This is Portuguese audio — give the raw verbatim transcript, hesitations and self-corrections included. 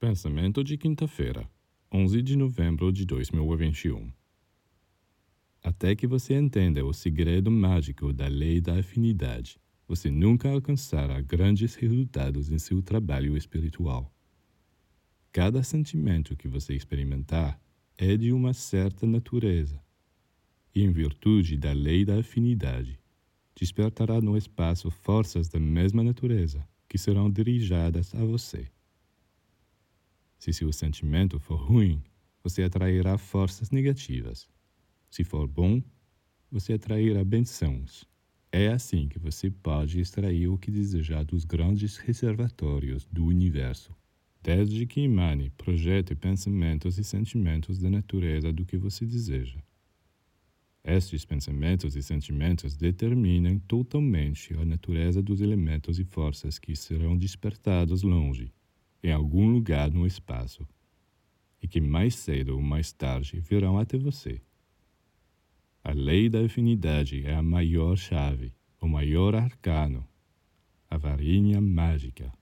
Pensamento de quinta-feira, onze de novembro de dois mil e vinte e um. Até que você entenda o segredo mágico da lei da afinidade, você nunca alcançará grandes resultados em seu trabalho espiritual. Cada sentimento que você experimentar é de uma certa natureza. E, em virtude da lei da afinidade, despertará no espaço forças da mesma natureza que serão dirigidas a você. Se seu sentimento for ruim, você atrairá forças negativas. Se for bom, você atrairá bênçãos. É assim que você pode extrair o que desejar dos grandes reservatórios do universo, desde que emane, projete pensamentos e sentimentos da natureza do que você deseja. Estes pensamentos e sentimentos determinam totalmente a natureza dos elementos e forças que serão despertados longe, em algum lugar no espaço, e que mais cedo ou mais tarde virão até você. A lei da afinidade é a maior chave, o maior arcano, a varinha mágica.